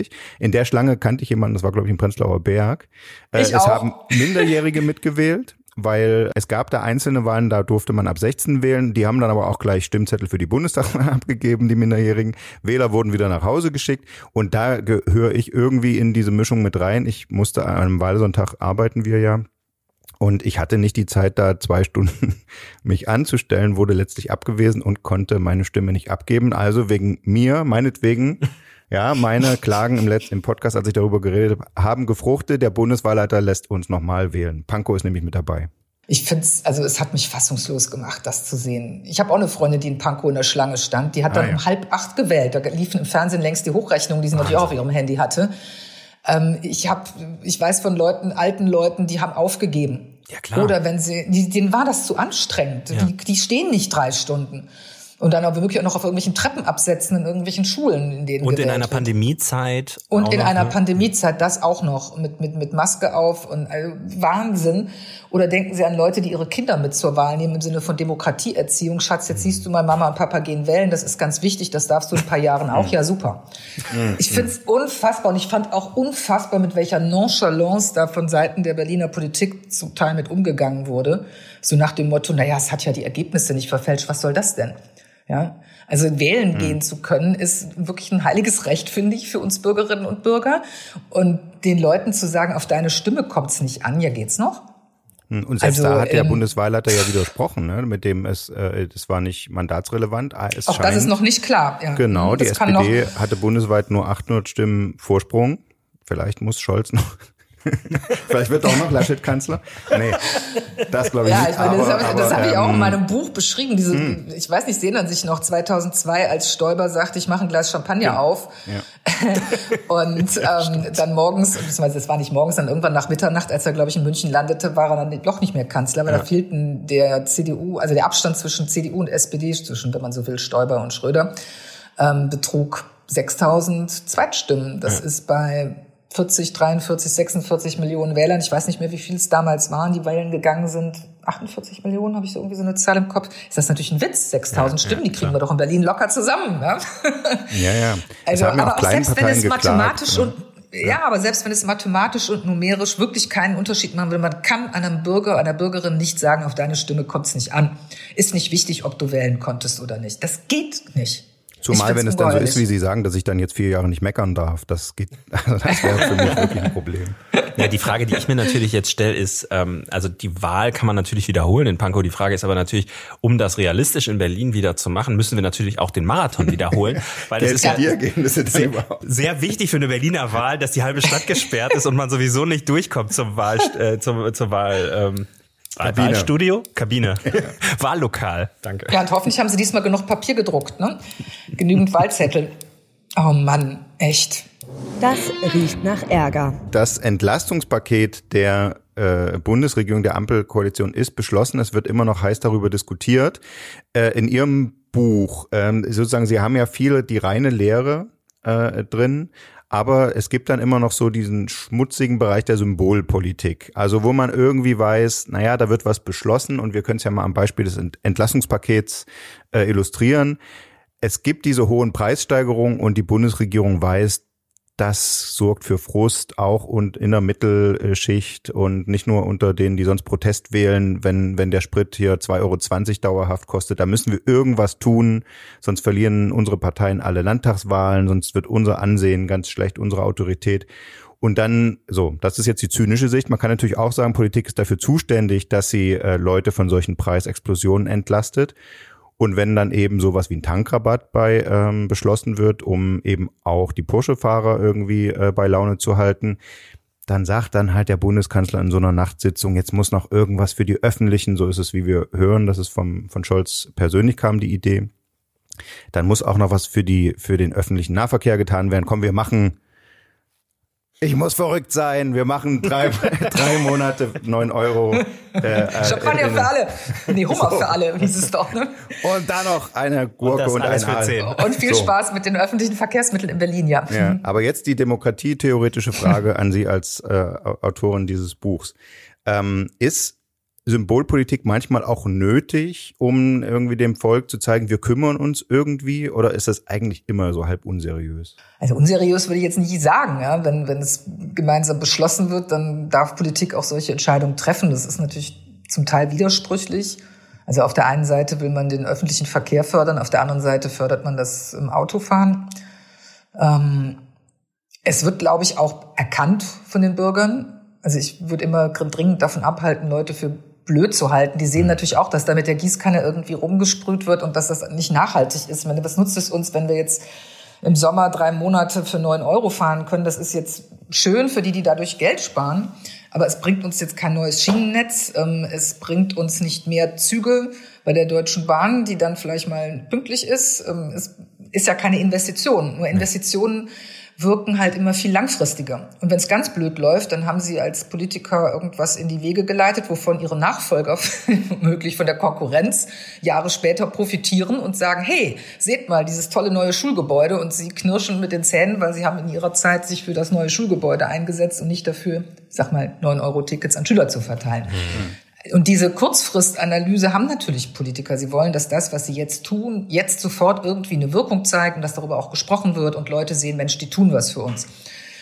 Uhr. In der Schlange kannte ich jemanden, das war, glaube ich, im Prenzlauer Berg. Es haben Minderjährige mitgewählt. Weil es gab da einzelne Wahlen, da durfte man ab 16 wählen. Die haben dann aber auch gleich Stimmzettel für die Bundestagswahl abgegeben, die minderjährigen. Wähler wurden wieder nach Hause geschickt. Und da gehöre ich irgendwie in diese Mischung mit rein. Ich musste an einem Wahlsonntag arbeiten wir ja. Und ich hatte nicht die Zeit, da 2 Stunden mich anzustellen, wurde letztlich abgewiesen und konnte meine Stimme nicht abgeben. Also wegen mir, meinetwegen... Ja, meine Klagen im Podcast, als ich darüber geredet habe, haben gefruchtet. Der Bundeswahlleiter lässt uns nochmal wählen. Pankow ist nämlich mit dabei. Ich finde es, also es hat mich fassungslos gemacht, das zu sehen. Ich habe auch eine Freundin, die in Pankow in der Schlange stand. Die hat dann um 7:30 gewählt. Da liefen im Fernsehen längst die Hochrechnungen, die sie natürlich auch auf ihrem Handy hatte. Ich weiß von Leuten, alten Leuten, die haben aufgegeben. Ja, klar. Oder wenn denen war das zu anstrengend. Ja. Die stehen nicht 3 Stunden. Und dann aber wirklich auch noch auf irgendwelchen Treppenabsätzen in irgendwelchen Schulen, in denen und in einer Pandemiezeit. Und in einer Pandemiezeit, das auch noch, mit Maske auf und also Wahnsinn. Oder denken Sie an Leute, die ihre Kinder mit zur Wahl nehmen, im Sinne von Demokratieerziehung. Schatz, jetzt siehst du mal, Mama und Papa gehen wählen, das ist ganz wichtig, das darfst du in ein paar Jahren auch, ja super. Ich find's unfassbar und ich fand auch unfassbar, mit welcher Nonchalance da von Seiten der Berliner Politik zum Teil mit umgegangen wurde. So nach dem Motto, naja, es hat ja die Ergebnisse nicht verfälscht, was soll das denn? Ja, also wählen gehen zu können, ist wirklich ein heiliges Recht, finde ich, für uns Bürgerinnen und Bürger. Und den Leuten zu sagen, auf deine Stimme kommt's nicht an, ja geht's noch. Und selbst also, da hat der Bundeswahlleiter ja widersprochen, ne? Mit dem das war nicht mandatsrelevant. Es auch scheint, das ist noch nicht klar. Ja. Genau, die SPD hatte bundesweit nur 800 Stimmen Vorsprung. Vielleicht muss Scholz noch... Vielleicht wird auch noch Laschet Kanzler. Nee, das glaube ich nicht. Ja, ich meine, das habe ich auch in meinem Buch beschrieben. Diese, ich weiß nicht, sehen an sich noch 2002, als Stoiber sagte, ich mache ein Glas Champagner auf. Ja. Und dann morgens, beziehungsweise das war nicht morgens, dann irgendwann nach Mitternacht, als er, glaube ich, in München landete, war er dann doch nicht mehr Kanzler, weil da fehlten der CDU, also der Abstand zwischen CDU und SPD, zwischen, wenn man so will, Stoiber und Schröder, betrug 6.000 Zweitstimmen. Das ist bei 40, 43, 46 Millionen Wählern. Ich weiß nicht mehr, wie viel es damals waren, die wählen gegangen sind. 48 Millionen, habe ich so irgendwie so eine Zahl im Kopf. Ist das natürlich ein Witz? 6.000 Stimmen, die kriegen wir doch in Berlin locker zusammen. Ne? Ja, ja. Also, aber auch selbst wenn es mathematisch und Ja, aber selbst wenn es mathematisch und numerisch wirklich keinen Unterschied machen will, man kann einem Bürger, einer Bürgerin nicht sagen, auf deine Stimme kommt es nicht an. Ist nicht wichtig, ob du wählen konntest oder nicht. Das geht nicht. Zumal, wenn es dann so ist, wie Sie sagen, dass ich dann jetzt 4 Jahre nicht meckern darf. Das geht, das wäre für mich wirklich ein Problem. Ja, die Frage, die ich mir natürlich jetzt stelle, ist, also die Wahl kann man natürlich wiederholen in Pankow. Die Frage ist aber natürlich, um das realistisch in Berlin wieder zu machen, müssen wir natürlich auch den Marathon wiederholen. Weil das ist ja sehr wichtig für eine Berliner Wahl, dass die halbe Stadt gesperrt ist und man sowieso nicht durchkommt zum Wahl, zur Wahl. Kabine. Wahlstudio? Kabine. Wahllokal. Danke. Ja, und hoffentlich haben sie diesmal genug Papier gedruckt, ne? Genügend Wahlzettel. Oh Mann, echt. Das riecht nach Ärger. Das Entlastungspaket der Bundesregierung, der Ampelkoalition ist beschlossen. Es wird immer noch heiß darüber diskutiert. In Ihrem Buch, sozusagen, Sie haben ja viele die reine Lehre drin. Aber es gibt dann immer noch so diesen schmutzigen Bereich der Symbolpolitik. Also wo man irgendwie weiß, naja, da wird was beschlossen und wir können es ja mal am Beispiel des Entlastungspakets illustrieren. Es gibt diese hohen Preissteigerungen und die Bundesregierung weiß, das sorgt für Frust auch und in der Mittelschicht und nicht nur unter denen, die sonst Protest wählen, wenn der Sprit hier 2,20 € dauerhaft kostet. Da müssen wir irgendwas tun, sonst verlieren unsere Parteien alle Landtagswahlen, sonst wird unser Ansehen ganz schlecht, unsere Autorität. Und dann, so, das ist jetzt die zynische Sicht. Man kann natürlich auch sagen, Politik ist dafür zuständig, dass sie Leute von solchen Preisexplosionen entlastet. Und wenn dann eben sowas wie ein Tankrabatt bei beschlossen wird, um eben auch die Porsche-Fahrer irgendwie bei Laune zu halten, dann sagt dann halt der Bundeskanzler in so einer Nachtsitzung, jetzt muss noch irgendwas für die Öffentlichen, so ist es, wie wir hören, dass es von Scholz persönlich kam, die Idee. Dann muss auch noch was für den öffentlichen Nahverkehr getan werden. Komm, wir machen... Ich muss verrückt sein. Wir machen drei Monate 9 €. Champagner für alle. Nee, Hummer so. Für alle, hieß es doch. Ne? Und dann noch eine Gurke und ein Aal. Und viel so. Spaß mit den öffentlichen Verkehrsmitteln in Berlin, ja. Ja, aber jetzt die demokratietheoretische Frage an Sie als Autorin dieses Buchs. Ist Symbolpolitik manchmal auch nötig, um irgendwie dem Volk zu zeigen, wir kümmern uns irgendwie? Oder ist das eigentlich immer so halb unseriös? Also unseriös würde ich jetzt nie sagen. Ja? Wenn es gemeinsam beschlossen wird, dann darf Politik auch solche Entscheidungen treffen. Das ist natürlich zum Teil widersprüchlich. Also auf der einen Seite will man den öffentlichen Verkehr fördern, auf der anderen Seite fördert man das im Autofahren. Es wird, glaube ich, auch erkannt von den Bürgern. Also ich würde immer dringend davon abhalten, Leute für blöd zu halten. Die sehen natürlich auch, dass da mit der Gießkanne irgendwie rumgesprüht wird und dass das nicht nachhaltig ist. Ich meine, was nutzt es uns, wenn wir jetzt im Sommer 3 Monate für 9 € fahren können? Das ist jetzt schön für die, die dadurch Geld sparen. Aber es bringt uns jetzt kein neues Schienennetz. Es bringt uns nicht mehr Züge bei der Deutschen Bahn, die dann vielleicht mal pünktlich ist. Es ist ja keine Investition. Nur Investitionen wirken halt immer viel langfristiger. Und wenn es ganz blöd läuft, dann haben sie als Politiker irgendwas in die Wege geleitet, wovon ihre Nachfolger, möglich von der Konkurrenz, Jahre später profitieren und sagen, hey, seht mal, dieses tolle neue Schulgebäude. Und sie knirschen mit den Zähnen, weil sie haben in ihrer Zeit sich für das neue Schulgebäude eingesetzt und nicht dafür, sag mal, 9-Euro-Tickets an Schüler zu verteilen. Mhm. Und diese Kurzfristanalyse haben natürlich Politiker. Sie wollen, dass das, was sie jetzt tun, jetzt sofort irgendwie eine Wirkung zeigt und dass darüber auch gesprochen wird und Leute sehen, Mensch, die tun was für uns.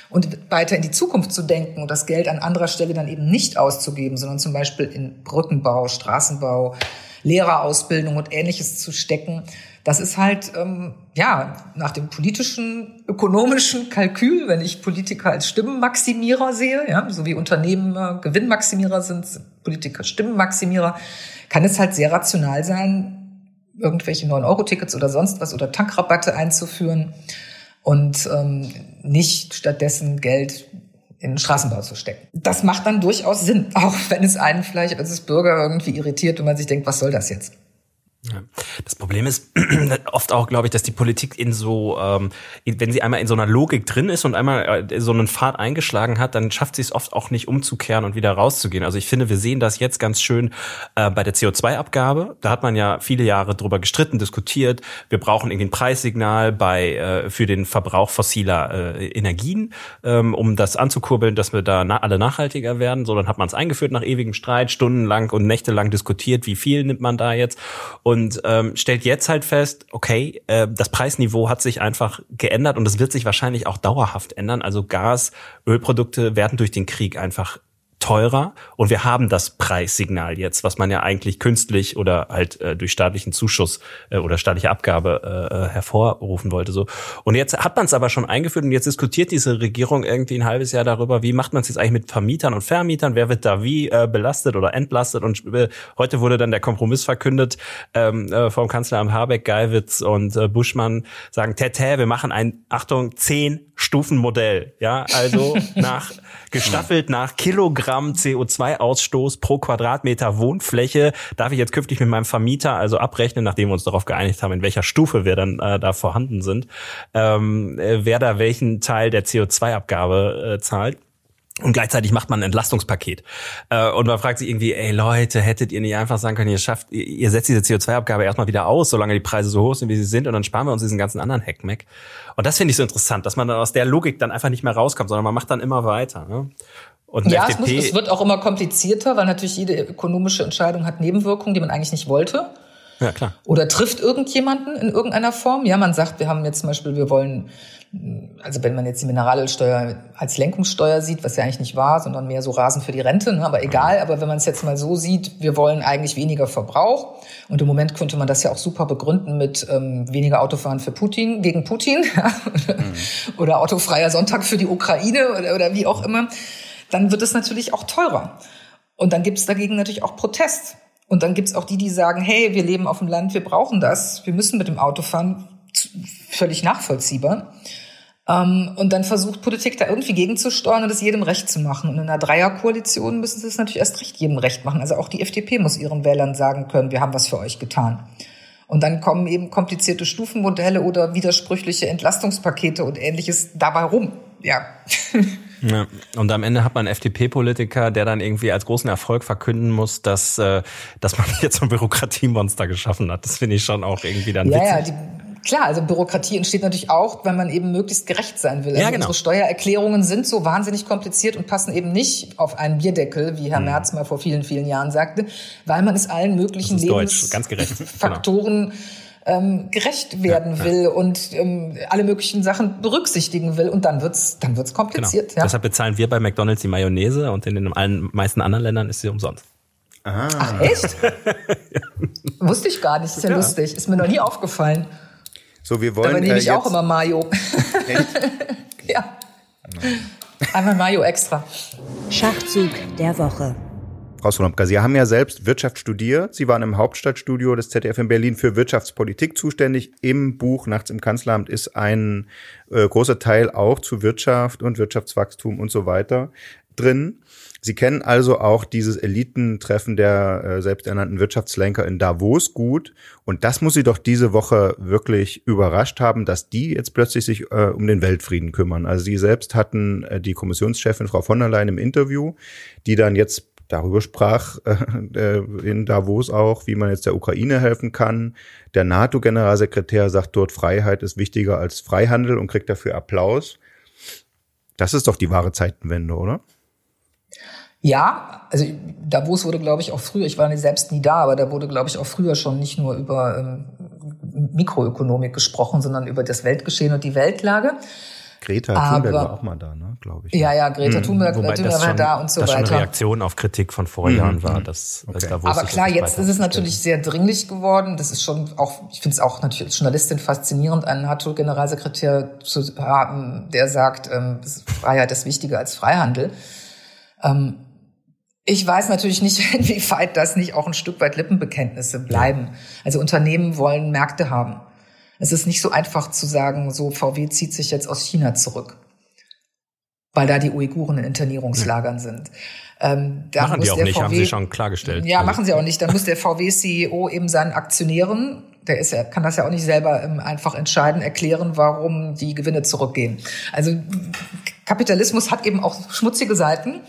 Und weiter in die Zukunft zu denken und das Geld an anderer Stelle dann eben nicht auszugeben, sondern zum Beispiel in Brückenbau, Straßenbau, Lehrerausbildung und Ähnliches zu stecken, das ist halt, nach dem politischen, ökonomischen Kalkül, wenn ich Politiker als Stimmenmaximierer sehe, ja, so wie Unternehmen Gewinnmaximierer sind, Politiker Stimmenmaximierer, kann es halt sehr rational sein, irgendwelche 9-Euro-Tickets oder sonst was oder Tankrabatte einzuführen und nicht stattdessen Geld in den Straßenbau zu stecken. Das macht dann durchaus Sinn, auch wenn es einen vielleicht als Bürger irgendwie irritiert und man sich denkt, was soll das jetzt? Ja. Das Problem ist oft auch, glaube ich, dass die Politik in so, wenn sie einmal in so einer Logik drin ist und einmal so einen Pfad eingeschlagen hat, dann schafft sie es oft auch nicht umzukehren und wieder rauszugehen. Also ich finde, wir sehen das jetzt ganz schön bei der CO2-Abgabe. Da hat man ja viele Jahre drüber gestritten, diskutiert. Wir brauchen irgendwie ein Preissignal für den Verbrauch fossiler Energien, um das anzukurbeln, dass wir da alle nachhaltiger werden. So, dann hat man es eingeführt nach ewigem Streit, stundenlang und nächtelang diskutiert, wie viel nimmt man da jetzt. Und und stellt jetzt halt fest, okay, das Preisniveau hat sich einfach geändert und das wird sich wahrscheinlich auch dauerhaft ändern. Also Gas, Ölprodukte werden durch den Krieg einfach teurer und wir haben das Preissignal jetzt, was man ja eigentlich künstlich oder halt durch staatlichen Zuschuss oder staatliche Abgabe hervorrufen wollte. So. Und jetzt hat man es aber schon eingeführt und jetzt diskutiert diese Regierung irgendwie ein halbes Jahr darüber, wie macht man es jetzt eigentlich mit Vermietern und Vermietern, wer wird da wie belastet oder entlastet, und heute wurde dann der Kompromiss verkündet vom Kanzleramt. Habeck, Geiwitz und Buschmann sagen, tätä, wir machen ein, Achtung, 10-Stufen-Modell, ja, also nach gestaffelt nach Kilogramm CO2-Ausstoß pro Quadratmeter Wohnfläche darf ich jetzt künftig mit meinem Vermieter also abrechnen, nachdem wir uns darauf geeinigt haben, in welcher Stufe wir dann da vorhanden sind, wer da welchen Teil der CO2-Abgabe zahlt. Und gleichzeitig macht man ein Entlastungspaket. Und man fragt sich irgendwie, ey Leute, hättet ihr nicht einfach sagen können, ihr setzt diese CO2-Abgabe erstmal wieder aus, solange die Preise so hoch sind, wie sie sind, und dann sparen wir uns diesen ganzen anderen Hackmack. Und das finde ich so interessant, dass man dann aus der Logik dann einfach nicht mehr rauskommt, sondern man macht dann immer weiter, ne? Und ja, es wird auch immer komplizierter, weil natürlich jede ökonomische Entscheidung hat Nebenwirkungen, die man eigentlich nicht wollte. Ja, klar. Oder trifft irgendjemanden in irgendeiner Form. Ja, man sagt, wir haben jetzt zum Beispiel, wir wollen, also wenn man jetzt die Mineralölsteuer als Lenkungssteuer sieht, was ja eigentlich nicht war, sondern mehr so Rasen für die Rente, ne, aber egal. Aber wenn man es jetzt mal so sieht, wir wollen eigentlich weniger Verbrauch. Und im Moment könnte man das ja auch super begründen mit weniger Autofahren für Putin, gegen Putin. Ja, oder autofreier Sonntag für die Ukraine oder wie auch immer. Dann wird es natürlich auch teurer. Und dann gibt es dagegen natürlich auch Protest. Und dann gibt es auch die, die sagen, hey, wir leben auf dem Land, wir brauchen das, wir müssen mit dem Auto fahren, völlig nachvollziehbar. Und dann versucht Politik da irgendwie gegenzusteuern und es jedem recht zu machen. Und in einer Dreierkoalition müssen sie es natürlich erst recht jedem recht machen. Also auch die FDP muss ihren Wählern sagen können, wir haben was für euch getan. Und dann kommen eben komplizierte Stufenmodelle oder widersprüchliche Entlastungspakete und Ähnliches dabei rum. Ja. Ja. Und am Ende hat man einen FDP-Politiker, der dann irgendwie als großen Erfolg verkünden muss, dass man jetzt so ein Bürokratiemonster geschaffen hat. Das finde ich schon auch irgendwie dann witzig. Klar, also Bürokratie entsteht natürlich auch, wenn man eben möglichst gerecht sein will. Also ja, genau. Unsere Steuererklärungen sind so wahnsinnig kompliziert und passen eben nicht auf einen Bierdeckel, wie Herr Merz mal vor vielen, vielen Jahren sagte, weil man es allen möglichen Lebensfaktoren gerecht werden will und alle möglichen Sachen berücksichtigen will, und dann wird's kompliziert. Genau. Ja. Deshalb bezahlen wir bei McDonald's die Mayonnaise und in den meisten anderen Ländern ist sie umsonst. Ah. Ach echt? Wusste ich gar nicht, ist ja lustig. Ist mir noch nie aufgefallen. So, wir wollen. Dabei nehme ich auch immer Mayo. Echt? Ja. Nein. Einmal Mayo extra. Schachzug der Woche. Frau Slomka, Sie haben ja selbst Wirtschaft studiert. Sie waren im Hauptstadtstudio des ZDF in Berlin für Wirtschaftspolitik zuständig. Im Buch Nachts im Kanzleramt ist ein großer Teil auch zu Wirtschaft und Wirtschaftswachstum und so weiter drin. Sie kennen also auch dieses Elitentreffen der selbsternannten Wirtschaftslenker in Davos gut. Und das muss Sie doch diese Woche wirklich überrascht haben, dass die jetzt plötzlich sich um den Weltfrieden kümmern. Also Sie selbst hatten die Kommissionschefin Frau von der Leyen im Interview, die dann jetzt darüber sprach in Davos auch, wie man jetzt der Ukraine helfen kann. Der NATO-Generalsekretär sagt dort, Freiheit ist wichtiger als Freihandel, und kriegt dafür Applaus. Das ist doch die wahre Zeitenwende, oder? Ja, also Davos wurde, glaube ich, auch früher, ich war selbst nie da, aber da wurde, glaube ich, auch früher schon nicht nur über Mikroökonomik gesprochen, sondern über das Weltgeschehen und die Weltlage. Greta Thunberg war auch mal da, ne, glaube ich. Ja, ja, Greta Thunberg war da und so weiter. Wobei das schon eine Reaktion auf Kritik von Vorjahren war. Das da wusste. Aber klar, jetzt ist es natürlich sehr dringlich geworden. Das ist schon auch, ich finde es auch natürlich als Journalistin faszinierend, einen NATO-Generalsekretär zu haben, der sagt, Freiheit ist wichtiger als Freihandel. Ich weiß natürlich nicht, inwieweit das nicht auch ein Stück weit Lippenbekenntnisse bleiben. Also Unternehmen wollen Märkte haben. Es ist nicht so einfach zu sagen, so VW zieht sich jetzt aus China zurück, weil da die Uiguren in Internierungslagern sind. Da machen muss die auch der nicht, VW, haben Sie schon klargestellt. Ja, machen sie auch nicht. Da muss der VW-CEO eben seinen Aktionären, der ist ja, kann das ja auch nicht selber einfach entscheiden, erklären, warum die Gewinne zurückgehen. Also Kapitalismus hat eben auch schmutzige Seiten.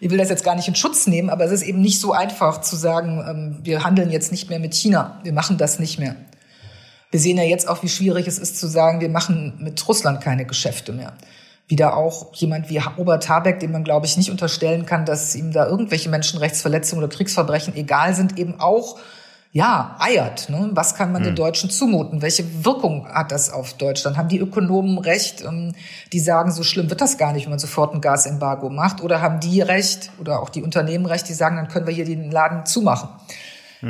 Ich will das jetzt gar nicht in Schutz nehmen, aber es ist eben nicht so einfach zu sagen, wir handeln jetzt nicht mehr mit China, wir machen das nicht mehr. Wir sehen ja jetzt auch, wie schwierig es ist zu sagen, wir machen mit Russland keine Geschäfte mehr. Wieder auch jemand wie Robert Habeck, dem man, glaube ich, nicht unterstellen kann, dass ihm da irgendwelche Menschenrechtsverletzungen oder Kriegsverbrechen egal sind, eben auch ja, eiert. Ne? Was kann man den Deutschen zumuten? Welche Wirkung hat das auf Deutschland? Haben die Ökonomen recht, die sagen, so schlimm wird das gar nicht, wenn man sofort ein Gasembargo macht? Oder haben die recht, oder auch die Unternehmen recht, die sagen, dann können wir hier den Laden zumachen?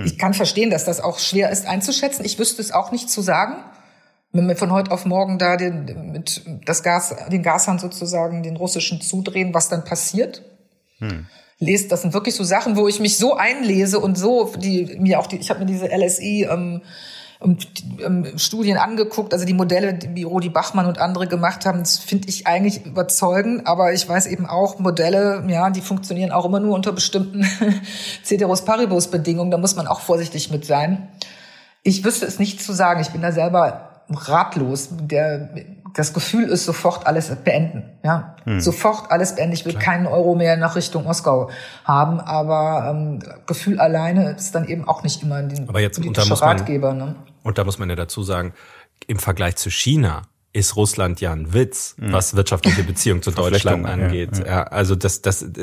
Ich kann verstehen, dass das auch schwer ist einzuschätzen. Ich wüsste es auch nicht zu sagen. Wenn wir von heute auf morgen da den Gashahn sozusagen, den russischen zudrehen, was dann passiert? Lest, das sind wirklich so Sachen, wo ich mich so einlese und so, ich habe mir diese LSI Studien angeguckt, also die Modelle, die Rudi Bachmann und andere gemacht haben, das finde ich eigentlich überzeugend, aber ich weiß eben auch, Modelle, ja, die funktionieren auch immer nur unter bestimmten Ceteris Paribus Bedingungen, da muss man auch vorsichtig mit sein. Ich wüsste es nicht zu sagen, ich bin da selber ratlos, das Gefühl ist, sofort alles beenden, ja, sofort alles beenden, ich will keinen Euro mehr nach Richtung Moskau haben, aber Gefühl alleine ist dann eben auch nicht immer den politischen Ratgeber, ne? Und da muss man ja dazu sagen, im Vergleich zu China ist Russland ja ein Witz, was wirtschaftliche Beziehungen zu Deutschland angeht. Ja, ja. Ja, also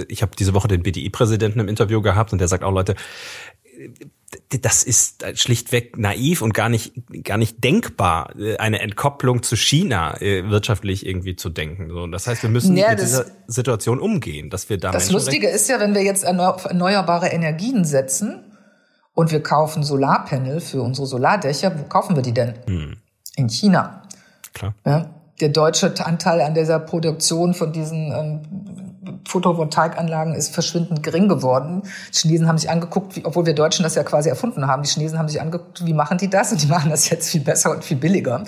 ich habe diese Woche den BDI-Präsidenten im Interview gehabt und der sagt auch, Leute, das ist schlichtweg naiv und gar nicht denkbar, eine Entkopplung zu China wirtschaftlich irgendwie zu denken. So, das heißt, wir müssen mit dieser Situation umgehen, dass wir da. Das Lustige ist ja, wenn wir jetzt auf erneuerbare Energien setzen und wir kaufen Solarpanel für unsere Solardächer, wo kaufen wir die denn? In China. Klar. Ja, der deutsche Anteil an dieser Produktion von diesen Photovoltaikanlagen ist verschwindend gering geworden. Die Chinesen haben sich angeguckt, obwohl wir Deutschen das ja quasi erfunden haben, die Chinesen haben sich angeguckt, wie machen die das? Und die machen das jetzt viel besser und viel billiger.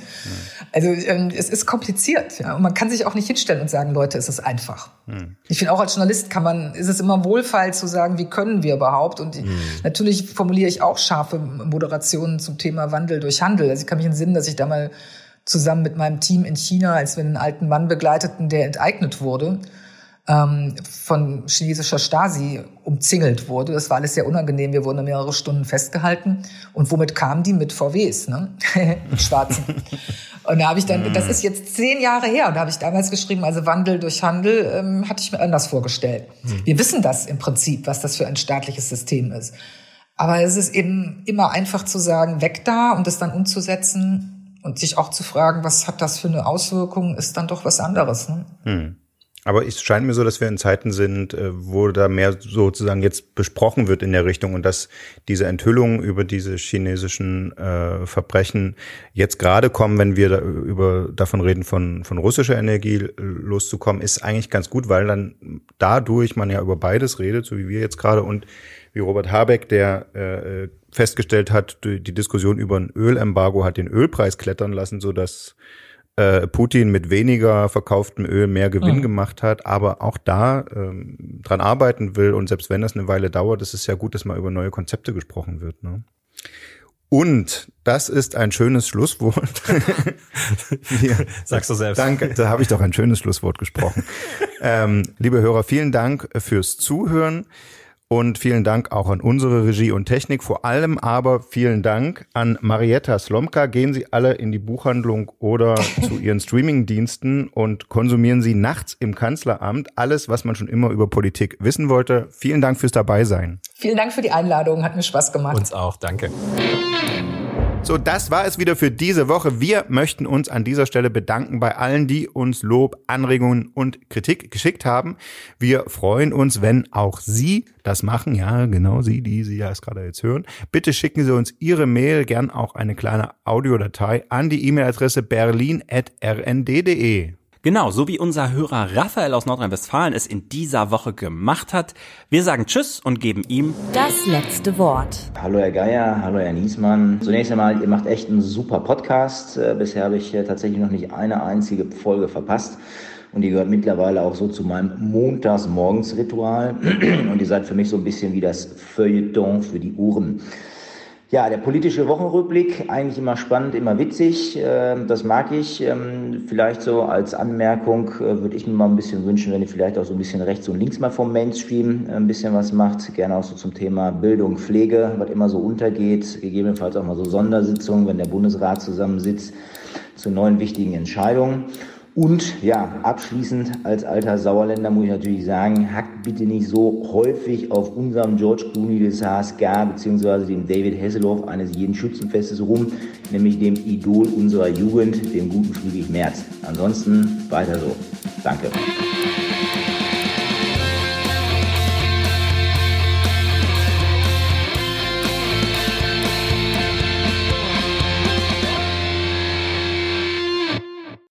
Also es ist kompliziert. Ja? Und man kann sich auch nicht hinstellen und sagen, Leute, es ist einfach. Ich finde auch als Journalist ist es immer wohlfeil zu sagen, wie können wir überhaupt? Und natürlich formuliere ich auch scharfe Moderationen zum Thema Wandel durch Handel. Also ich kann mich entsinnen, dass ich da mal zusammen mit meinem Team in China, als wir einen alten Mann begleiteten, der enteignet wurde, von chinesischer Stasi umzingelt wurde. Das war alles sehr unangenehm. Wir wurden mehrere Stunden festgehalten. Und womit kamen die? Mit VWs, ne? Schwarzen. Und da habe ich dann, das ist jetzt 10 Jahre her, und da habe ich damals geschrieben, also Wandel durch Handel hatte ich mir anders vorgestellt. Wir wissen das im Prinzip, was das für ein staatliches System ist. Aber es ist eben immer einfach zu sagen, weg da, und das dann umzusetzen und sich auch zu fragen, was hat das für eine Auswirkung, ist dann doch was anderes, ne? Aber es scheint mir so, dass wir in Zeiten sind, wo da mehr sozusagen jetzt besprochen wird in der Richtung und dass diese Enthüllungen über diese chinesischen Verbrechen jetzt gerade kommen, wenn wir davon reden, von russischer Energie loszukommen, ist eigentlich ganz gut, weil dann dadurch man ja über beides redet, so wie wir jetzt gerade und wie Robert Habeck, der festgestellt hat, die Diskussion über ein Ölembargo hat den Ölpreis klettern lassen, sodass Putin mit weniger verkauftem Öl mehr Gewinn gemacht hat, aber auch da dran arbeiten will. Und selbst wenn das eine Weile dauert, ist es ja gut, dass mal über neue Konzepte gesprochen wird, ne? Und das ist ein schönes Schlusswort. Sagst du selbst. Danke, da habe ich doch ein schönes Schlusswort gesprochen. Liebe Hörer, vielen Dank fürs Zuhören. Und vielen Dank auch an unsere Regie und Technik. Vor allem aber vielen Dank an Marietta Slomka. Gehen Sie alle in die Buchhandlung oder zu Ihren Streamingdiensten und konsumieren Sie Nachts im Kanzleramt alles, was man schon immer über Politik wissen wollte. Vielen Dank fürs Dabeisein. Vielen Dank für die Einladung. Hat mir Spaß gemacht. Uns auch. Danke. So, das war es wieder für diese Woche. Wir möchten uns an dieser Stelle bedanken bei allen, die uns Lob, Anregungen und Kritik geschickt haben. Wir freuen uns, wenn auch Sie das machen. Ja, genau, Sie, die Sie das gerade jetzt hören. Bitte schicken Sie uns Ihre Mail, gern auch eine kleine Audiodatei, an die E-Mail-Adresse berlin@rnd.de. Genau, so wie unser Hörer Raphael aus Nordrhein-Westfalen es in dieser Woche gemacht hat. Wir sagen Tschüss und geben ihm das letzte Wort. Hallo Herr Geier, hallo Herr Niesmann. Zunächst einmal, ihr macht echt einen super Podcast. Bisher habe ich tatsächlich noch nicht eine einzige Folge verpasst. Und die gehört mittlerweile auch so zu meinem Montagsmorgensritual. Und ihr seid für mich so ein bisschen wie das Feuilleton für die Uhren. Ja, der politische Wochenrückblick, eigentlich immer spannend, immer witzig, das mag ich. Vielleicht so als Anmerkung würde ich mir mal ein bisschen wünschen, wenn ihr vielleicht auch so ein bisschen rechts und links mal vom Mainstream ein bisschen was macht. Gerne auch so zum Thema Bildung, Pflege, was immer so untergeht. Gegebenenfalls auch mal so Sondersitzungen, wenn der Bundesrat zusammensitzt, zu neuen wichtigen Entscheidungen. Und ja, abschließend als alter Sauerländer muss ich natürlich sagen, hackt bitte nicht so häufig auf unserem George Clooney des HSK bzw. dem David Hasselhoff eines jeden Schützenfestes rum, nämlich dem Idol unserer Jugend, dem guten Friedrich Merz. Ansonsten weiter so. Danke.